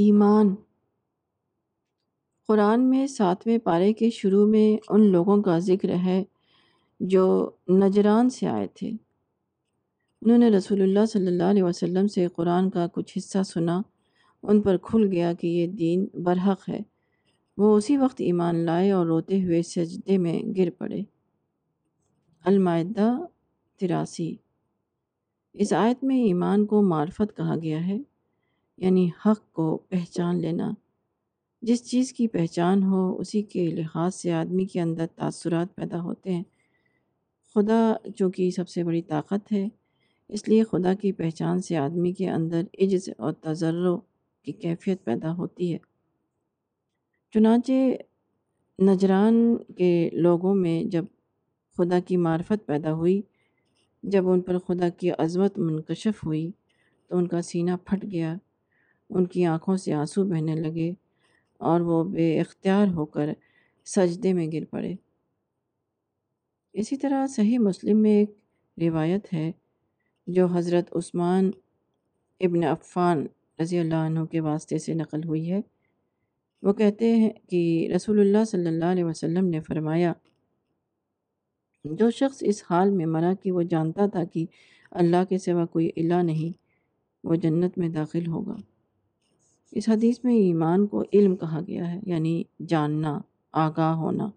ایمان قرآن میں 7ویں پارے کے شروع میں ان لوگوں کا ذکر ہے جو نجران سے آئے تھے۔ انہوں نے رسول اللہ صلی اللہ علیہ وسلم سے قرآن کا کچھ حصہ سنا، ان پر کھل گیا کہ یہ دین برحق ہے۔ وہ اسی وقت ایمان لائے اور روتے ہوئے سجدے میں گر پڑے۔ المائدہ 83۔ اس آیت میں ایمان کو معرفت کہا گیا ہے، یعنی حق کو پہچان لینا۔ جس چیز کی پہچان ہو اسی کے لحاظ سے آدمی کے اندر تاثرات پیدا ہوتے ہیں۔ خدا چونکہ سب سے بڑی طاقت ہے، اس لیے خدا کی پہچان سے آدمی کے اندر عجز اور تضرع کی کیفیت پیدا ہوتی ہے۔ چنانچہ نجران کے لوگوں میں جب خدا کی معرفت پیدا ہوئی، جب ان پر خدا کی عظمت منکشف ہوئی تو ان کا سینہ پھٹ گیا، ان کی آنکھوں سے آنسو بہنے لگے اور وہ بے اختیار ہو کر سجدے میں گر پڑے۔ اسی طرح صحیح مسلم میں ایک روایت ہے جو حضرت عثمان ابن عفان رضی اللہ عنہ کے واسطے سے نقل ہوئی ہے۔ وہ کہتے ہیں کہ رسول اللہ صلی اللہ علیہ وسلم نے فرمایا، جو شخص اس حال میں مرا کہ وہ جانتا تھا کہ اللہ کے سوا کوئی الہ نہیں، وہ جنت میں داخل ہوگا۔ اس حدیث میں ایمان کو علم کہا گیا ہے، یعنی جاننا، آگاہ ہونا۔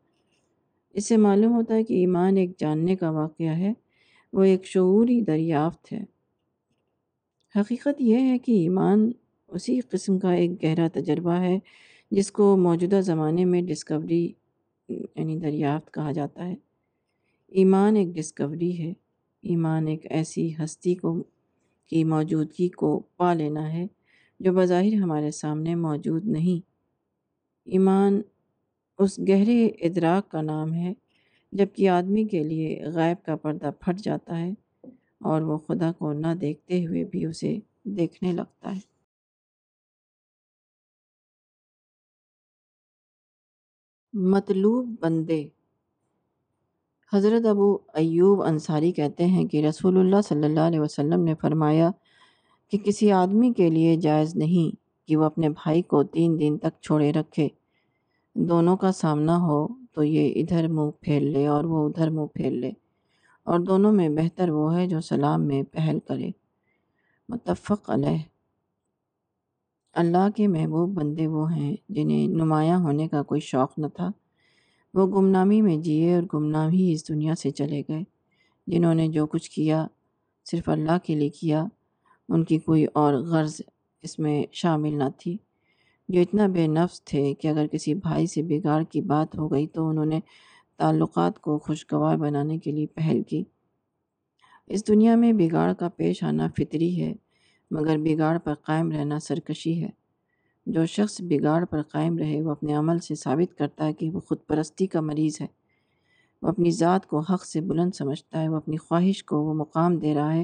اس سے معلوم ہوتا ہے کہ ایمان ایک جاننے کا واقعہ ہے، وہ ایک شعوری دریافت ہے۔ حقیقت یہ ہے کہ ایمان اسی قسم کا ایک گہرا تجربہ ہے جس کو موجودہ زمانے میں ڈسکوری یعنی دریافت کہا جاتا ہے۔ ایمان ایک ڈسکوری ہے، ایمان ایک ایسی ہستی کی موجودگی کو پا لینا ہے جو بظاہر ہمارے سامنے موجود نہیں۔ ایمان اس گہرے ادراک کا نام ہے جب کہ آدمی کے لیے غیب کا پردہ پھٹ جاتا ہے اور وہ خدا کو نہ دیکھتے ہوئے بھی اسے دیکھنے لگتا ہے۔ مطلوب بندے۔ حضرت ابو ایوب انصاری کہتے ہیں کہ رسول اللہ صلی اللہ علیہ وسلم نے فرمایا کہ کسی آدمی کے لیے جائز نہیں کہ وہ اپنے بھائی کو 3 دن تک چھوڑے رکھے، دونوں کا سامنا ہو تو یہ ادھر منہ پھیر لے اور وہ ادھر منہ پھیر لے، اور دونوں میں بہتر وہ ہے جو سلام میں پہل کرے۔ متفق علیہ۔ اللہ کے محبوب بندے وہ ہیں جنہیں نمایاں ہونے کا کوئی شوق نہ تھا، وہ گمنامی میں جیے اور گمنام ہی اس دنیا سے چلے گئے۔ جنہوں نے جو کچھ کیا صرف اللہ کے لیے کیا، ان کی کوئی اور غرض اس میں شامل نہ تھی۔ جو اتنا بے نفس تھے کہ اگر کسی بھائی سے بگاڑ کی بات ہو گئی تو انہوں نے تعلقات کو خوشگوار بنانے کے لیے پہل کی۔ اس دنیا میں بگاڑ کا پیش آنا فطری ہے، مگر بگاڑ پر قائم رہنا سرکشی ہے۔ جو شخص بگاڑ پر قائم رہے وہ اپنے عمل سے ثابت کرتا ہے کہ وہ خود پرستی کا مریض ہے، وہ اپنی ذات کو حق سے بلند سمجھتا ہے، وہ اپنی خواہش کو وہ مقام دے رہا ہے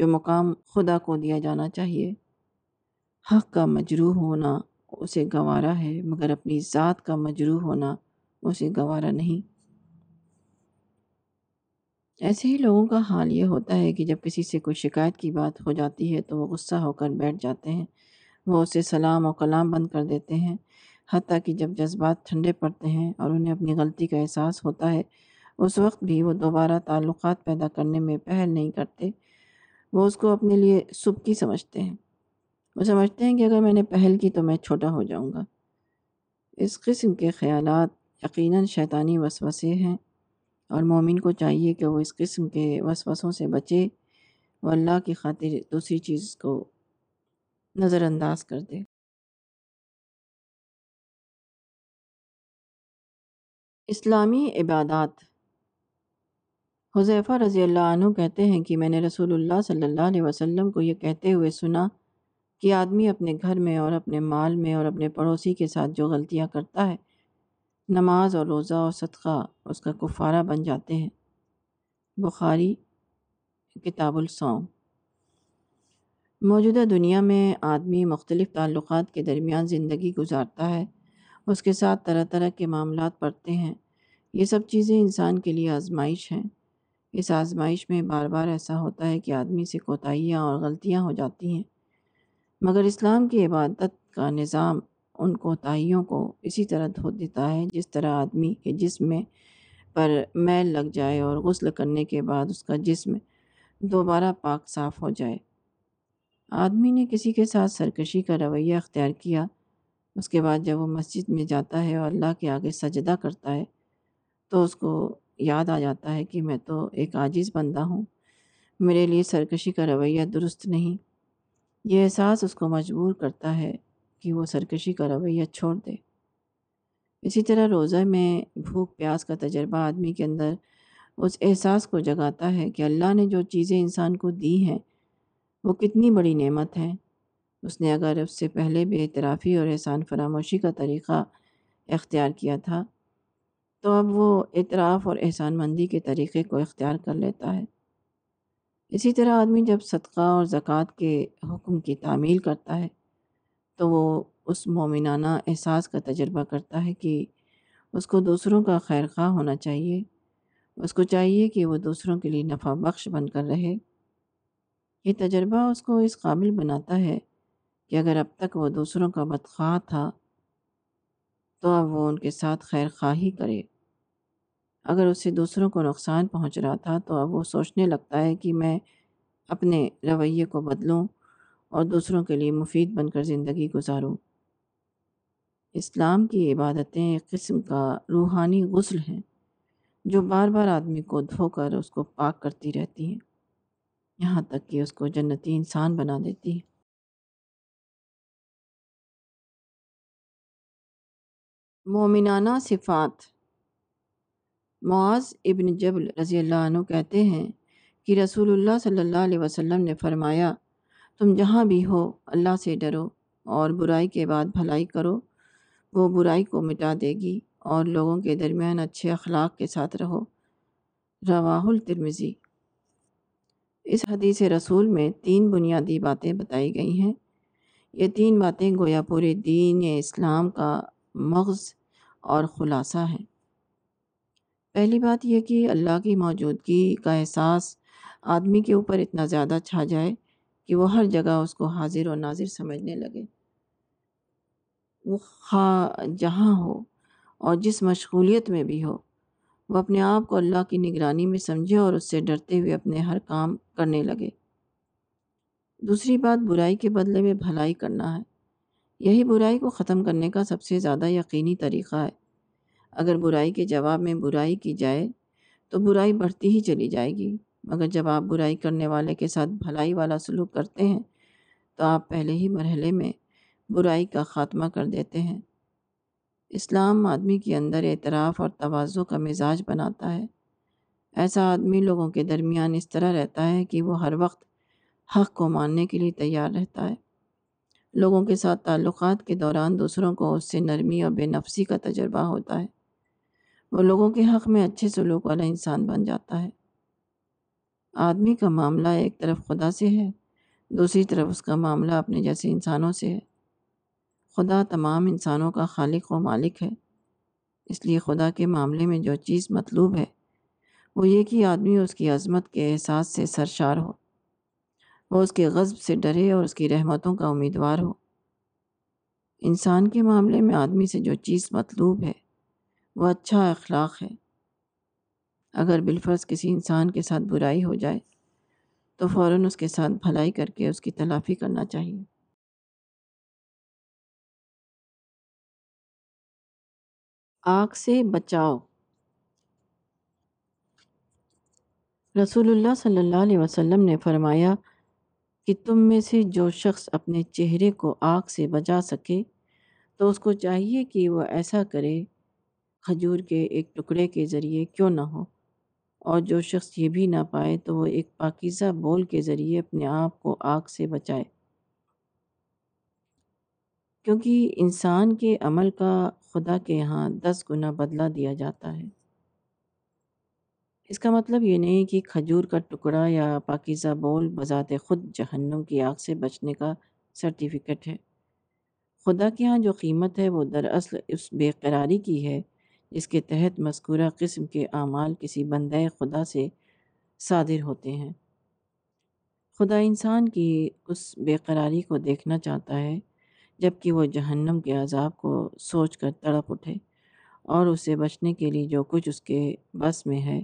جو مقام خدا کو دیا جانا چاہیے۔ حق کا مجروح ہونا اسے گوارا ہے، مگر اپنی ذات کا مجروح ہونا اسے گوارا نہیں۔ ایسے ہی لوگوں کا حال یہ ہوتا ہے کہ جب کسی سے کوئی شکایت کی بات ہو جاتی ہے تو وہ غصہ ہو کر بیٹھ جاتے ہیں، وہ اسے سلام و کلام بند کر دیتے ہیں، حتیٰ کہ جب جذبات ٹھنڈے پڑتے ہیں اور انہیں اپنی غلطی کا احساس ہوتا ہے، اس وقت بھی وہ دوبارہ تعلقات پیدا کرنے میں پہل نہیں کرتے۔ وہ اس کو اپنے لیے سبکی سمجھتے ہیں، وہ سمجھتے ہیں کہ اگر میں نے پہل کی تو میں چھوٹا ہو جاؤں گا۔ اس قسم کے خیالات یقیناً شیطانی وسوسے ہیں، اور مومن کو چاہیے کہ وہ اس قسم کے وسوسوں سے بچے، وہ اللہ کی خاطر دوسری چیز کو نظر انداز کر دے۔ اسلامی عبادات۔ حذیفہ رضی اللہ عنہ کہتے ہیں کہ میں نے رسول اللہ صلی اللہ علیہ وسلم کو یہ کہتے ہوئے سنا کہ آدمی اپنے گھر میں اور اپنے مال میں اور اپنے پڑوسی کے ساتھ جو غلطیاں کرتا ہے، نماز اور روزہ اور صدقہ اس کا کفارہ بن جاتے ہیں۔ بخاری، کتاب الصوم۔ موجودہ دنیا میں آدمی مختلف تعلقات کے درمیان زندگی گزارتا ہے، اس کے ساتھ طرح طرح کے معاملات پڑتے ہیں۔ یہ سب چیزیں انسان کے لیے آزمائش ہیں۔ اس آزمائش میں بار بار ایسا ہوتا ہے کہ آدمی سے کوتاہیاں اور غلطیاں ہو جاتی ہیں، مگر اسلام کی عبادت کا نظام ان کوتاہیوں کو اسی طرح دھو دیتا ہے جس طرح آدمی کے جسم میں پر میل لگ جائے اور غسل کرنے کے بعد اس کا جسم دوبارہ پاک صاف ہو جائے۔ آدمی نے کسی کے ساتھ سرکشی کا رویہ اختیار کیا، اس کے بعد جب وہ مسجد میں جاتا ہے اور اللہ کے آگے سجدہ کرتا ہے تو اس کو یاد آ جاتا ہے کہ میں تو ایک عاجز بندہ ہوں، میرے لیے سرکشی کا رویہ درست نہیں۔ یہ احساس اس کو مجبور کرتا ہے کہ وہ سرکشی کا رویہ چھوڑ دے۔ اسی طرح روزہ میں بھوک پیاس کا تجربہ آدمی کے اندر اس احساس کو جگاتا ہے کہ اللہ نے جو چیزیں انسان کو دی ہیں وہ کتنی بڑی نعمت ہیں۔ اس نے اگر اس سے پہلے بے اعترافی اور احسان فراموشی کا طریقہ اختیار کیا تھا تو اب وہ اعتراف اور احسان مندی کے طریقے کو اختیار کر لیتا ہے۔ اسی طرح آدمی جب صدقہ اور زکوٰۃ کے حکم کی تعمیل کرتا ہے تو وہ اس مومنانہ احساس کا تجربہ کرتا ہے کہ اس کو دوسروں کا خیر خواہ ہونا چاہیے، اس کو چاہیے کہ وہ دوسروں کے لیے نفع بخش بن کر رہے۔ یہ تجربہ اس کو اس قابل بناتا ہے کہ اگر اب تک وہ دوسروں کا بدخواہ تھا تو اب وہ ان کے ساتھ خیر خواہی کرے۔ اگر اس سے دوسروں کو نقصان پہنچ رہا تھا تو اب وہ سوچنے لگتا ہے کہ میں اپنے رویے کو بدلوں اور دوسروں کے لیے مفید بن کر زندگی گزاروں۔ اسلام کی عبادتیں ایک قسم کا روحانی غسل ہیں جو بار بار آدمی کو دھو کر اس کو پاک کرتی رہتی ہیں، یہاں تک کہ اس کو جنتی انسان بنا دیتی ہیں۔ مومنانہ صفات۔ معاذ ابن جبل رضی اللہ عنہ کہتے ہیں کہ رسول اللہ صلی اللہ علیہ وسلم نے فرمایا، تم جہاں بھی ہو اللہ سے ڈرو اور برائی کے بعد بھلائی کرو، وہ برائی کو مٹا دے گی، اور لوگوں کے درمیان اچھے اخلاق کے ساتھ رہو۔ رواہ الترمذی۔ اس حدیث رسول میں 3 بنیادی باتیں بتائی گئی ہیں۔ یہ 3 باتیں گویا پورے دین اسلام کا مغز اور خلاصہ ہیں۔ پہلی بات یہ کہ اللہ کی موجودگی کا احساس آدمی کے اوپر اتنا زیادہ چھا جائے کہ وہ ہر جگہ اس کو حاضر اور ناظر سمجھنے لگے، وہ جہاں ہو اور جس مشغولیت میں بھی ہو وہ اپنے آپ کو اللہ کی نگرانی میں سمجھے اور اس سے ڈرتے ہوئے اپنے ہر کام کرنے لگے۔ دوسری بات، برائی کے بدلے میں بھلائی کرنا ہے۔ یہی برائی کو ختم کرنے کا سب سے زیادہ یقینی طریقہ ہے۔ اگر برائی کے جواب میں برائی کی جائے تو برائی بڑھتی ہی چلی جائے گی، مگر جب آپ برائی کرنے والے کے ساتھ بھلائی والا سلوک کرتے ہیں تو آپ پہلے ہی مرحلے میں برائی کا خاتمہ کر دیتے ہیں۔ اسلام آدمی کے اندر اعتراف اور تواضع کا مزاج بناتا ہے۔ ایسا آدمی لوگوں کے درمیان اس طرح رہتا ہے کہ وہ ہر وقت حق کو ماننے کے لیے تیار رہتا ہے۔ لوگوں کے ساتھ تعلقات کے دوران دوسروں کو اس سے نرمی اور بے نفسی کا تجربہ ہوتا ہے، وہ لوگوں کے حق میں اچھے سلوک والا انسان بن جاتا ہے۔ آدمی کا معاملہ ایک طرف خدا سے ہے، دوسری طرف اس کا معاملہ اپنے جیسے انسانوں سے ہے۔ خدا تمام انسانوں کا خالق و مالک ہے، اس لیے خدا کے معاملے میں جو چیز مطلوب ہے وہ یہ کہ آدمی اس کی عظمت کے احساس سے سرشار ہو، وہ اس کے غضب سے ڈرے اور اس کی رحمتوں کا امیدوار ہو۔ انسان کے معاملے میں آدمی سے جو چیز مطلوب ہے وہ اچھا اخلاق ہے۔ اگر بالفرض کسی انسان کے ساتھ برائی ہو جائے تو فوراً اس کے ساتھ بھلائی کر کے اس کی تلافی کرنا چاہیے۔ آگ سے بچاؤ۔ رسول اللہ صلی اللہ علیہ وسلم نے فرمایا کہ تم میں سے جو شخص اپنے چہرے کو آگ سے بچا سکے تو اس کو چاہیے کہ وہ ایسا کرے کھجور کے ایک ٹکڑے کے ذریعے کیوں نہ ہو، اور جو شخص یہ بھی نہ پائے تو وہ ایک پاکیزہ بول کے ذریعے اپنے آپ کو آگ سے بچائے، کیونکہ انسان کے عمل کا خدا کے ہاں 10 گنا بدلہ دیا جاتا ہے۔ اس کا مطلب یہ نہیں کہ کھجور کا ٹکڑا یا پاکیزہ بول بذات خود جہنم کی آگ سے بچنے کا سرٹیفکیٹ ہے۔ خدا کے ہاں جو قیمت ہے وہ دراصل اس بے قراری کی ہے جس کے تحت مذکورہ قسم کے اعمال کسی بندے خدا سے صادر ہوتے ہیں۔ خدا انسان کی اس بے قراری کو دیکھنا چاہتا ہے جبکہ وہ جہنم کے عذاب کو سوچ کر تڑپ اٹھے اور اسے بچنے کے لیے جو کچھ اس کے بس میں ہے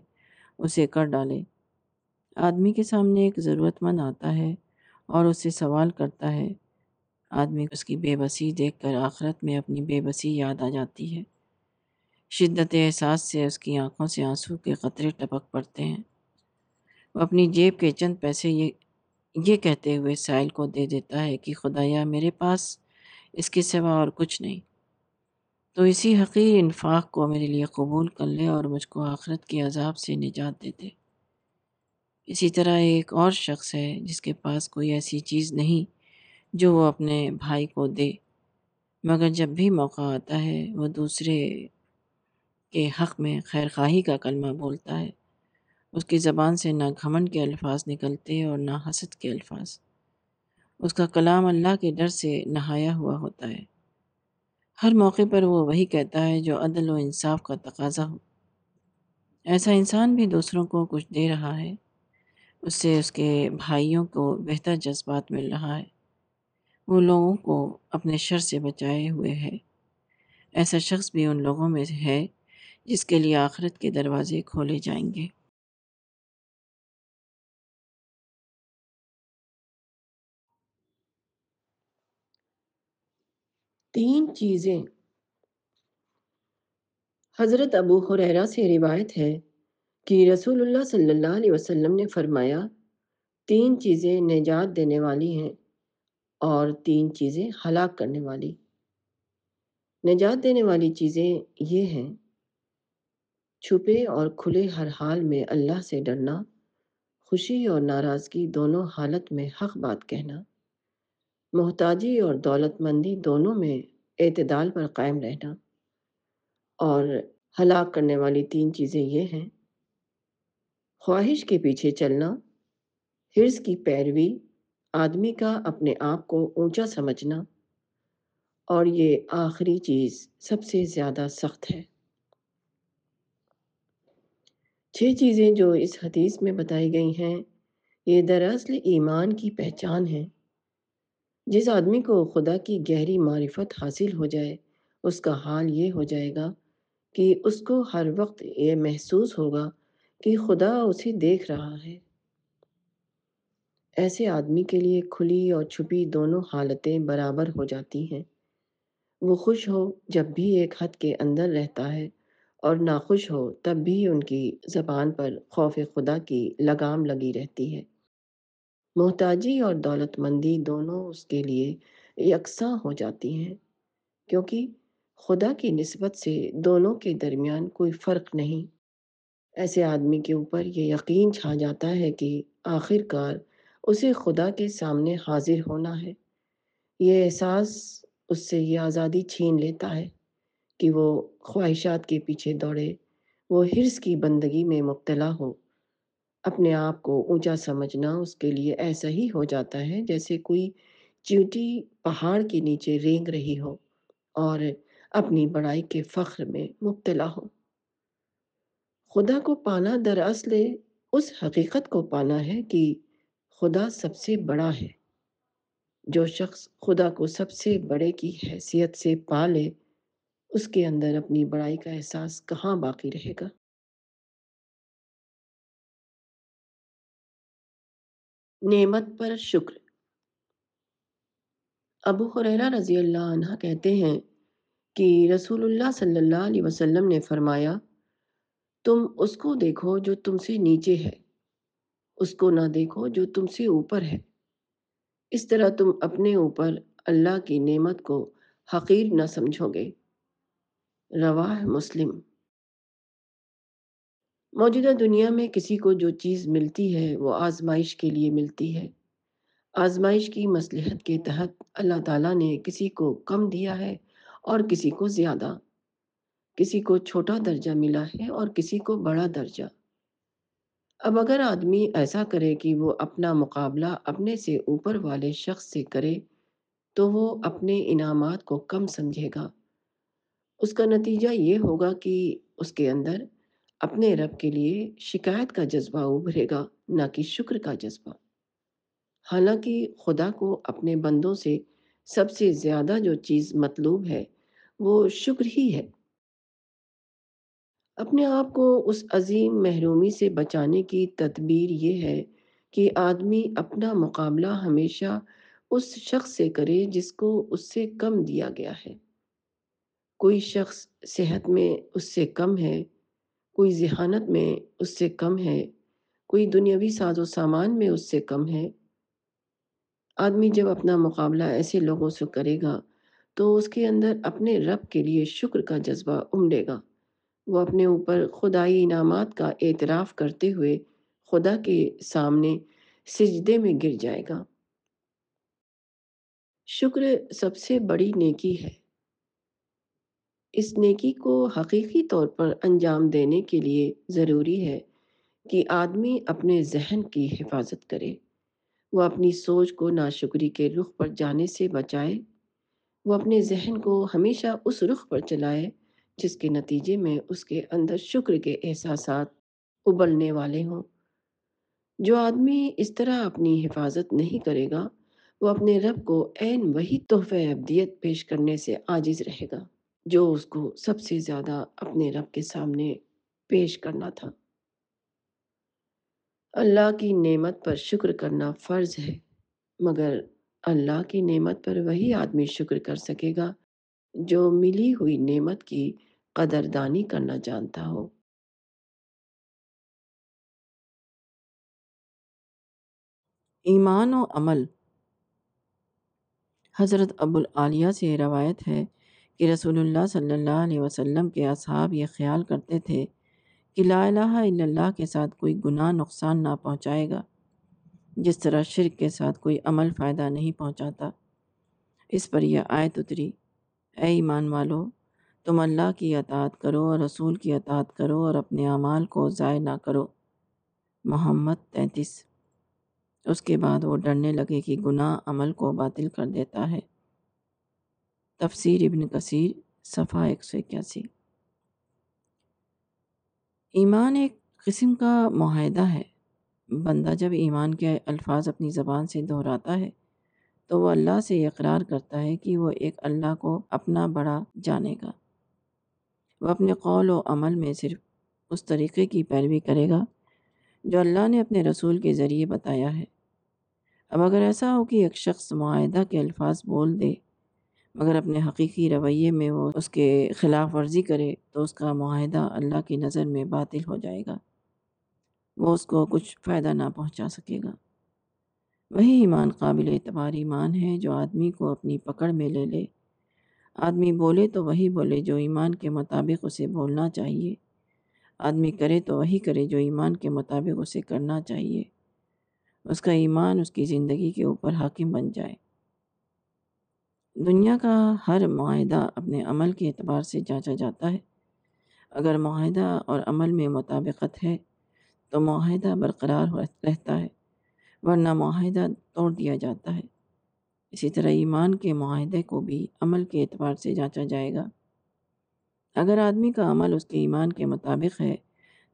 اسے کر ڈالے۔ آدمی کے سامنے ایک ضرورت مند آتا ہے اور اس سے سوال کرتا ہے، آدمی کو اس کی بے بسی دیکھ کر آخرت میں اپنی بے بسی یاد آ جاتی ہے، شدت احساس سے اس کی آنکھوں سے آنسو کے قطرے ٹپک پڑتے ہیں۔ وہ اپنی جیب کے چند پیسے یہ کہتے ہوئے سائل کو دے دیتا ہے کہ خدایا میرے پاس اس کے سوا اور کچھ نہیں، تو اسی حقیر انفاق کو میرے لیے قبول کر لے اور مجھ کو آخرت کے عذاب سے نجات دے دے۔ اسی طرح ایک اور شخص ہے جس کے پاس کوئی ایسی چیز نہیں جو وہ اپنے بھائی کو دے، مگر جب بھی موقع آتا ہے وہ دوسرے کے حق میں خیر خواہی کا کلمہ بولتا ہے۔ اس کی زبان سے نہ گھمنڈ کے الفاظ نکلتے اور نہ حسد کے الفاظ، اس کا کلام اللہ کے ڈر سے نہایا ہوا ہوتا ہے۔ ہر موقع پر وہ وہی کہتا ہے جو عدل و انصاف کا تقاضا ہو۔ ایسا انسان بھی دوسروں کو کچھ دے رہا ہے، اس سے اس کے بھائیوں کو بہتر جذبات مل رہا ہے، وہ لوگوں کو اپنے شر سے بچائے ہوئے ہے۔ ایسا شخص بھی ان لوگوں میں ہے جس کے لیے آخرت کے دروازے کھولے جائیں گے۔ تین چیزیں۔ حضرت ابو ہریرہ سے روایت ہے کہ رسول اللہ صلی اللہ علیہ وسلم نے فرمایا، تین چیزیں نجات دینے والی ہیں اور تین چیزیں ہلاک کرنے والی۔ نجات دینے والی چیزیں یہ ہیں: چھپے اور کھلے ہر حال میں اللہ سے ڈرنا، خوشی اور ناراضگی دونوں حالت میں حق بات کہنا، محتاجی اور دولت مندی دونوں میں اعتدال پر قائم رہنا۔ اور ہلاک کرنے والی تین چیزیں یہ ہیں: خواہش کے پیچھے چلنا، حرص کی پیروی، آدمی کا اپنے آپ کو اونچا سمجھنا، اور یہ آخری چیز سب سے زیادہ سخت ہے۔ چھ چیزیں جو اس حدیث میں بتائی گئی ہیں یہ دراصل ایمان کی پہچان ہیں۔ جس آدمی کو خدا کی گہری معرفت حاصل ہو جائے اس کا حال یہ ہو جائے گا کہ اس کو ہر وقت یہ محسوس ہوگا کہ خدا اسے دیکھ رہا ہے۔ ایسے آدمی کے لیے کھلی اور چھپی دونوں حالتیں برابر ہو جاتی ہیں۔ وہ خوش ہو جب بھی ایک حد کے اندر رہتا ہے اور ناخوش ہو تب بھی ان کی زبان پر خوف خدا کی لگام لگی رہتی ہے۔ محتاجی اور دولت مندی دونوں اس کے لیے یکساں ہو جاتی ہیں، کیونکہ خدا کی نسبت سے دونوں کے درمیان کوئی فرق نہیں۔ ایسے آدمی کے اوپر یہ یقین چھا جاتا ہے کہ آخر کار اسے خدا کے سامنے حاضر ہونا ہے۔ یہ احساس اس سے یہ آزادی چھین لیتا ہے کہ وہ خواہشات کے پیچھے دوڑے، وہ حرص کی بندگی میں مبتلا ہو۔ اپنے آپ کو اونچا سمجھنا اس کے لیے ایسا ہی ہو جاتا ہے جیسے کوئی چیونٹی پہاڑ کے نیچے رینگ رہی ہو اور اپنی بڑائی کے فخر میں مبتلا ہو۔ خدا کو پانا دراصل اس حقیقت کو پانا ہے کہ خدا سب سے بڑا ہے۔ جو شخص خدا کو سب سے بڑے کی حیثیت سے پا لے اس کے اندر اپنی بڑائی کا احساس کہاں باقی رہے گا۔ نعمت پر شکر۔ ابو ہریرہ رضی اللہ عنہ کہتے ہیں کہ رسول اللہ صلی اللہ علیہ وسلم نے فرمایا، تم اس کو دیکھو جو تم سے نیچے ہے، اس کو نہ دیکھو جو تم سے اوپر ہے۔ اس طرح تم اپنے اوپر اللہ کی نعمت کو حقیر نہ سمجھو گے۔ رواہ مسلم۔ موجودہ دنیا میں کسی کو جو چیز ملتی ہے وہ آزمائش کے لیے ملتی ہے۔ آزمائش کی مصلحت کے تحت اللہ تعالیٰ نے کسی کو کم دیا ہے اور کسی کو زیادہ، کسی کو چھوٹا درجہ ملا ہے اور کسی کو بڑا درجہ۔ اب اگر آدمی ایسا کرے کہ وہ اپنا مقابلہ اپنے سے اوپر والے شخص سے کرے تو وہ اپنے انعامات کو کم سمجھے گا۔ اس کا نتیجہ یہ ہوگا کہ اس کے اندر اپنے رب کے لیے شکایت کا جذبہ ابھرے گا، نہ کہ شکر کا جذبہ۔ حالانکہ خدا کو اپنے بندوں سے سب سے زیادہ جو چیز مطلوب ہے وہ شکر ہی ہے۔ اپنے آپ کو اس عظیم محرومی سے بچانے کی تدبیر یہ ہے کہ آدمی اپنا مقابلہ ہمیشہ اس شخص سے کرے جس کو اس سے کم دیا گیا ہے۔ کوئی شخص صحت میں اس سے کم ہے، کوئی ذہانت میں اس سے کم ہے، کوئی دنیاوی ساز و سامان میں اس سے کم ہے۔ آدمی جب اپنا مقابلہ ایسے لوگوں سے کرے گا تو اس کے اندر اپنے رب کے لیے شکر کا جذبہ امڑے گا۔ وہ اپنے اوپر خدائی انعامات کا اعتراف کرتے ہوئے خدا کے سامنے سجدے میں گر جائے گا۔ شکر سب سے بڑی نیکی ہے۔ اس نیکی کو حقیقی طور پر انجام دینے کے لیے ضروری ہے کہ آدمی اپنے ذہن کی حفاظت کرے۔ وہ اپنی سوچ کو ناشکری کے رخ پر جانے سے بچائے۔ وہ اپنے ذہن کو ہمیشہ اس رخ پر چلائے جس کے نتیجے میں اس کے اندر شکر کے احساسات ابلنے والے ہوں۔ جو آدمی اس طرح اپنی حفاظت نہیں کرے گا وہ اپنے رب کو عین وہی تحفہ عبدیت پیش کرنے سے عاجز رہے گا جو اس کو سب سے زیادہ اپنے رب کے سامنے پیش کرنا تھا۔ اللہ کی نعمت پر شکر کرنا فرض ہے، مگر اللہ کی نعمت پر وہی آدمی شکر کر سکے گا جو ملی ہوئی نعمت کی قدردانی کرنا جانتا ہو۔ ایمان و عمل۔ حضرت ابوالعالیہ سے روایت ہے کہ رسول اللہ صلی اللہ علیہ وسلم کے اصحاب یہ خیال کرتے تھے کہ لا الہ الا اللہ کے ساتھ کوئی گناہ نقصان نہ پہنچائے گا، جس طرح شرک کے ساتھ کوئی عمل فائدہ نہیں پہنچاتا۔ اس پر یہ آیت اتری، اے ایمان والو، تم اللہ کی اطاعت کرو اور رسول کی اطاعت کرو اور اپنے اعمال کو ضائع نہ کرو۔ محمد 33۔ اس کے بعد وہ ڈرنے لگے کہ گناہ عمل کو باطل کر دیتا ہے۔ تفسیر ابن کثیر، صفحہ 181۔ ایمان ایک قسم کا معاہدہ ہے۔ بندہ جب ایمان کے الفاظ اپنی زبان سے دہراتا ہے تو وہ اللہ سے اقرار کرتا ہے کہ وہ ایک اللہ کو اپنا بڑا جانے گا۔ وہ اپنے قول و عمل میں صرف اس طریقے کی پیروی کرے گا جو اللہ نے اپنے رسول کے ذریعے بتایا ہے۔ اب اگر ایسا ہو کہ ایک شخص معاہدہ کے الفاظ بول دے مگر اپنے حقیقی رویے میں وہ اس کے خلاف ورزی کرے تو اس کا معاہدہ اللہ کی نظر میں باطل ہو جائے گا، وہ اس کو کچھ فائدہ نہ پہنچا سکے گا۔ وہی ایمان قابل اعتبار ایمان ہے جو آدمی کو اپنی پکڑ میں لے لے۔ آدمی بولے تو وہی بولے جو ایمان کے مطابق اسے بولنا چاہیے، آدمی کرے تو وہی کرے جو ایمان کے مطابق اسے کرنا چاہیے۔ اس کا ایمان اس کی زندگی کے اوپر حاکم بن جائے۔ دنیا کا ہر معاہدہ اپنے عمل کے اعتبار سے جانچا جاتا ہے۔ اگر معاہدہ اور عمل میں مطابقت ہے تو معاہدہ برقرار رہتا ہے، ورنہ معاہدہ توڑ دیا جاتا ہے۔ اسی طرح ایمان کے معاہدے کو بھی عمل کے اعتبار سے جانچا جائے گا۔ اگر آدمی کا عمل اس کے ایمان کے مطابق ہے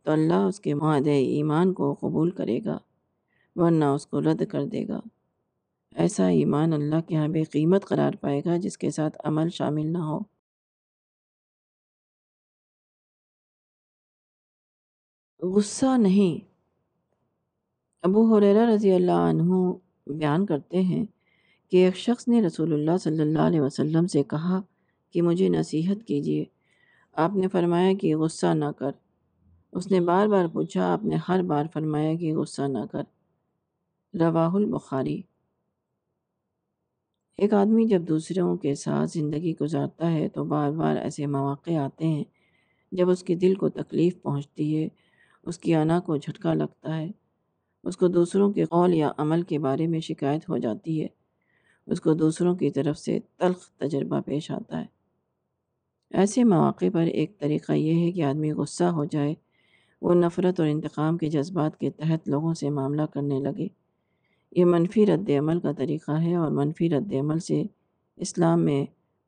تو اللہ اس کے معاہدے ایمان کو قبول کرے گا، ورنہ اس کو رد کر دے گا۔ ایسا ایمان اللہ کے ہاں بے قیمت قرار پائے گا جس کے ساتھ عمل شامل نہ ہو۔ غصہ نہیں۔ ابو ہریرہ رضی اللہ عنہ بیان کرتے ہیں کہ ایک شخص نے رسول اللہ صلی اللہ علیہ وسلم سے کہا کہ مجھے نصیحت کیجیے۔ آپ نے فرمایا کہ غصہ نہ کر۔ اس نے بار بار پوچھا، آپ نے ہر بار فرمایا کہ غصہ نہ کر۔ رواہ البخاری۔ ایک آدمی جب دوسروں کے ساتھ زندگی گزارتا ہے تو بار بار ایسے مواقع آتے ہیں جب اس کے دل کو تکلیف پہنچتی ہے، اس کی انا کو جھٹکا لگتا ہے، اس کو دوسروں کے قول یا عمل کے بارے میں شکایت ہو جاتی ہے، اس کو دوسروں کی طرف سے تلخ تجربہ پیش آتا ہے۔ ایسے مواقع پر ایک طریقہ یہ ہے کہ آدمی غصہ ہو جائے، وہ نفرت اور انتقام کے جذبات کے تحت لوگوں سے معاملہ کرنے لگے۔ یہ منفی رد عمل کا طریقہ ہے، اور منفی رد عمل سے اسلام میں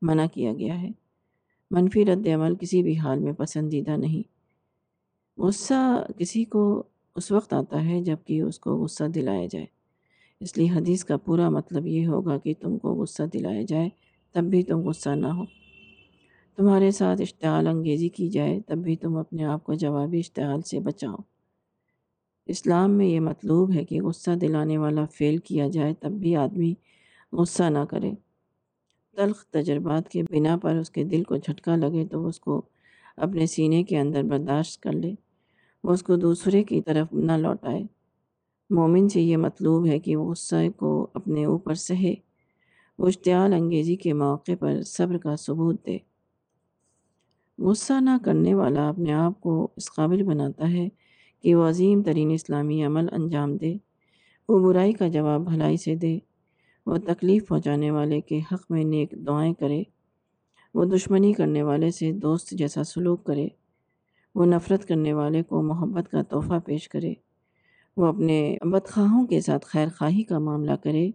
منع کیا گیا ہے۔ منفی رد عمل کسی بھی حال میں پسندیدہ نہیں۔ غصہ کسی کو اس وقت آتا ہے جب کہ اس کو غصہ دلایا جائے۔ اس لیے حدیث کا پورا مطلب یہ ہوگا کہ تم کو غصہ دلایا جائے تب بھی تم غصہ نہ ہو، تمہارے ساتھ اشتعال انگیزی کی جائے تب بھی تم اپنے آپ کو جوابی اشتعال سے بچاؤ۔ اسلام میں یہ مطلوب ہے کہ غصہ دلانے والا فعل کیا جائے تب بھی آدمی غصہ نہ کرے۔ تلخ تجربات کے بنا پر اس کے دل کو جھٹکا لگے تو اس کو اپنے سینے کے اندر برداشت کر لے، وہ اس کو دوسرے کی طرف نہ لوٹائے۔ مومن سے یہ مطلوب ہے کہ وہ غصے کو اپنے اوپر سہے، وہ اشتعال انگیزی کے موقع پر صبر کا ثبوت دے۔ غصہ نہ کرنے والا اپنے آپ کو اس قابل بناتا ہے کہ وہ عظیم ترین اسلامی عمل انجام دے، وہ برائی کا جواب بھلائی سے دے، وہ تکلیف پہنچانے والے کے حق میں نیک دعائیں کرے، وہ دشمنی کرنے والے سے دوست جیسا سلوک کرے، وہ نفرت کرنے والے کو محبت کا تحفہ پیش کرے، وہ اپنے بدخواہوں کے ساتھ خیر خواہی کا معاملہ کرے،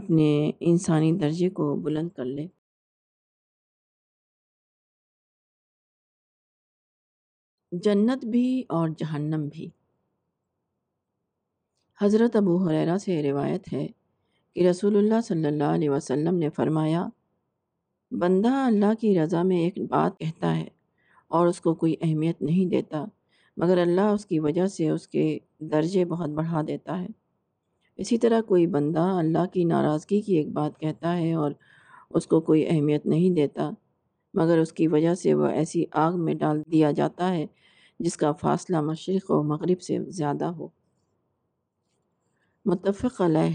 اپنے انسانی درجے کو بلند کر لے۔ جنت بھی اور جہنم بھی۔ حضرت ابو ہریرہ سے روایت ہے کہ رسول اللہ صلی اللہ علیہ وسلم نے فرمایا، بندہ اللہ کی رضا میں ایک بات کہتا ہے اور اس کو کوئی اہمیت نہیں دیتا، مگر اللہ اس کی وجہ سے اس کے درجے بہت بڑھا دیتا ہے۔ اسی طرح کوئی بندہ اللہ کی ناراضگی کی ایک بات کہتا ہے اور اس کو کوئی اہمیت نہیں دیتا، مگر اس کی وجہ سے وہ ایسی آگ میں ڈال دیا جاتا ہے جس کا فاصلہ مشرق و مغرب سے زیادہ ہو۔ متفق علیہ۔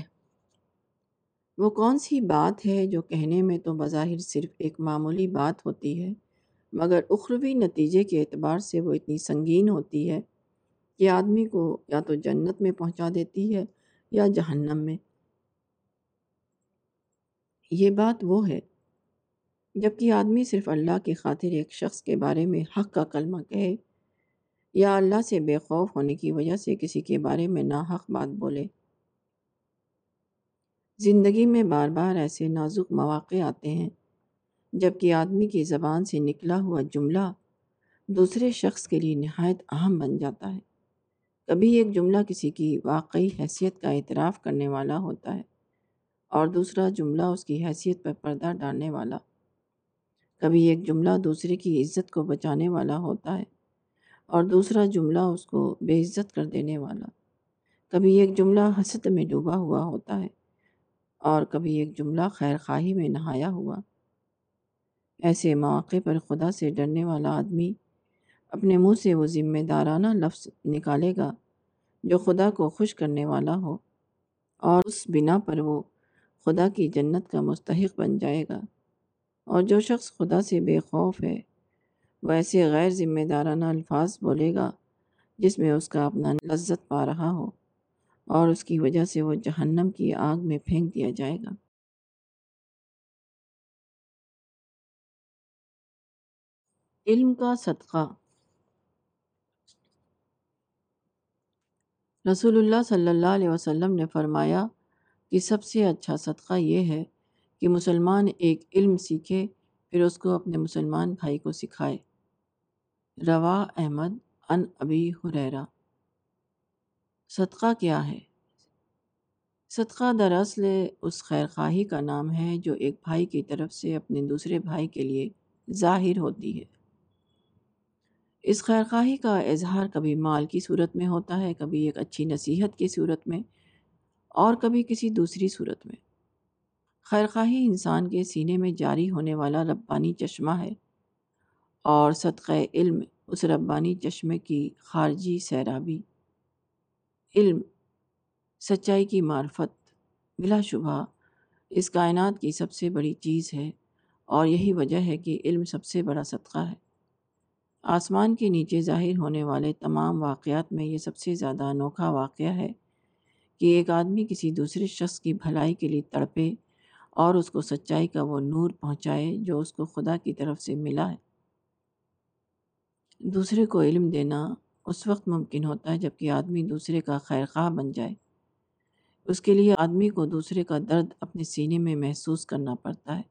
وہ کون سی بات ہے جو کہنے میں تو بظاہر صرف ایک معمولی بات ہوتی ہے، مگر اخروی نتیجے کے اعتبار سے وہ اتنی سنگین ہوتی ہے کہ آدمی کو یا تو جنت میں پہنچا دیتی ہے یا جہنم میں۔ یہ بات وہ ہے جبکہ آدمی صرف اللہ کی خاطر ایک شخص کے بارے میں حق کا کلمہ کہے، یا اللہ سے بے خوف ہونے کی وجہ سے کسی کے بارے میں ناحق بات بولے۔ زندگی میں بار بار ایسے نازک مواقع آتے ہیں جبکہ آدمی کی زبان سے نکلا ہوا جملہ دوسرے شخص کے لیے نہایت اہم بن جاتا ہے۔ کبھی ایک جملہ کسی کی واقعی حیثیت کا اعتراف کرنے والا ہوتا ہے اور دوسرا جملہ اس کی حیثیت پر پردہ ڈالنے والا۔ کبھی ایک جملہ دوسرے کی عزت کو بچانے والا ہوتا ہے اور دوسرا جملہ اس کو بے عزت کر دینے والا۔ کبھی ایک جملہ حسد میں ڈوبا ہوا ہوتا ہے اور کبھی ایک جملہ خیر خواہی میں نہایا ہوا۔ ایسے مواقع پر خدا سے ڈرنے والا آدمی اپنے منہ سے وہ ذمہ دارانہ لفظ نکالے گا جو خدا کو خوش کرنے والا ہو، اور اس بنا پر وہ خدا کی جنت کا مستحق بن جائے گا۔ اور جو شخص خدا سے بے خوف ہے وہ ایسے غیر ذمہ دارانہ الفاظ بولے گا جس میں اس کا اپنا لذت پا رہا ہو، اور اس کی وجہ سے وہ جہنم کی آگ میں پھینک دیا جائے گا۔ علم کا صدقہ۔ رسول اللہ صلی اللہ علیہ وسلم نے فرمایا کہ سب سے اچھا صدقہ یہ ہے کہ مسلمان ایک علم سیکھے پھر اس کو اپنے مسلمان بھائی کو سکھائے۔ روا احمد عن ابی ہریرہ۔ صدقہ کیا ہے؟ صدقہ دراصل اس خیر خواہی کا نام ہے جو ایک بھائی کی طرف سے اپنے دوسرے بھائی کے لیے ظاہر ہوتی ہے۔ اس خیر خواہی کا اظہار کبھی مال کی صورت میں ہوتا ہے، کبھی ایک اچھی نصیحت کی صورت میں، اور کبھی کسی دوسری صورت میں۔ خیر خواہی انسان کے سینے میں جاری ہونے والا ربانی چشمہ ہے، اور صدقہ علم اس ربانی چشمے کی خارجی سیرابی۔ علم سچائی کی معرفت بلا شبہ اس کائنات کی سب سے بڑی چیز ہے، اور یہی وجہ ہے کہ علم سب سے بڑا صدقہ ہے۔ آسمان کے نیچے ظاہر ہونے والے تمام واقعات میں یہ سب سے زیادہ انوکھا واقعہ ہے کہ ایک آدمی کسی دوسرے شخص کی بھلائی کے لیے تڑپے اور اس کو سچائی کا وہ نور پہنچائے جو اس کو خدا کی طرف سے ملا ہے۔ دوسرے کو علم دینا اس وقت ممکن ہوتا ہے جب کہ آدمی دوسرے کا خیر خواہ بن جائے۔ اس کے لیے آدمی کو دوسرے کا درد اپنے سینے میں محسوس کرنا پڑتا ہے۔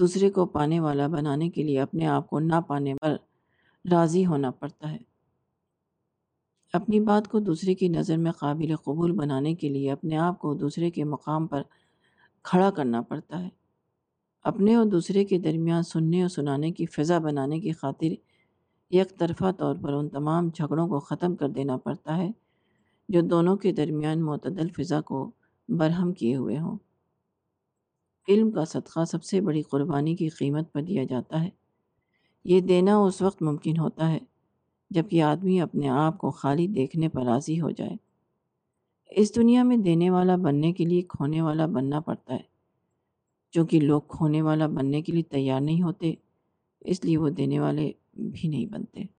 دوسرے کو پانے والا بنانے کے لیے اپنے آپ کو نہ پانے پر راضی ہونا پڑتا ہے۔ اپنی بات کو دوسرے کی نظر میں قابل قبول بنانے کے لیے اپنے آپ کو دوسرے کے مقام پر کھڑا کرنا پڑتا ہے۔ اپنے اور دوسرے کے درمیان سننے اور سنانے کی فضا بنانے کی خاطر یک طرفہ طور پر ان تمام جھگڑوں کو ختم کر دینا پڑتا ہے جو دونوں کے درمیان معتدل فضا کو برہم کیے ہوئے ہوں۔ علم کا صدقہ سب سے بڑی قربانی کی قیمت پر دیا جاتا ہے۔ یہ دینا اس وقت ممکن ہوتا ہے جب کہ آدمی اپنے آپ کو خالی دیکھنے پر راضی ہو جائے۔ اس دنیا میں دینے والا بننے کے لیے کھونے والا بننا پڑتا ہے۔ چونکہ لوگ کھونے والا بننے کے لیے تیار نہیں ہوتے، اس لیے وہ دینے والے بھی نہیں بنتے۔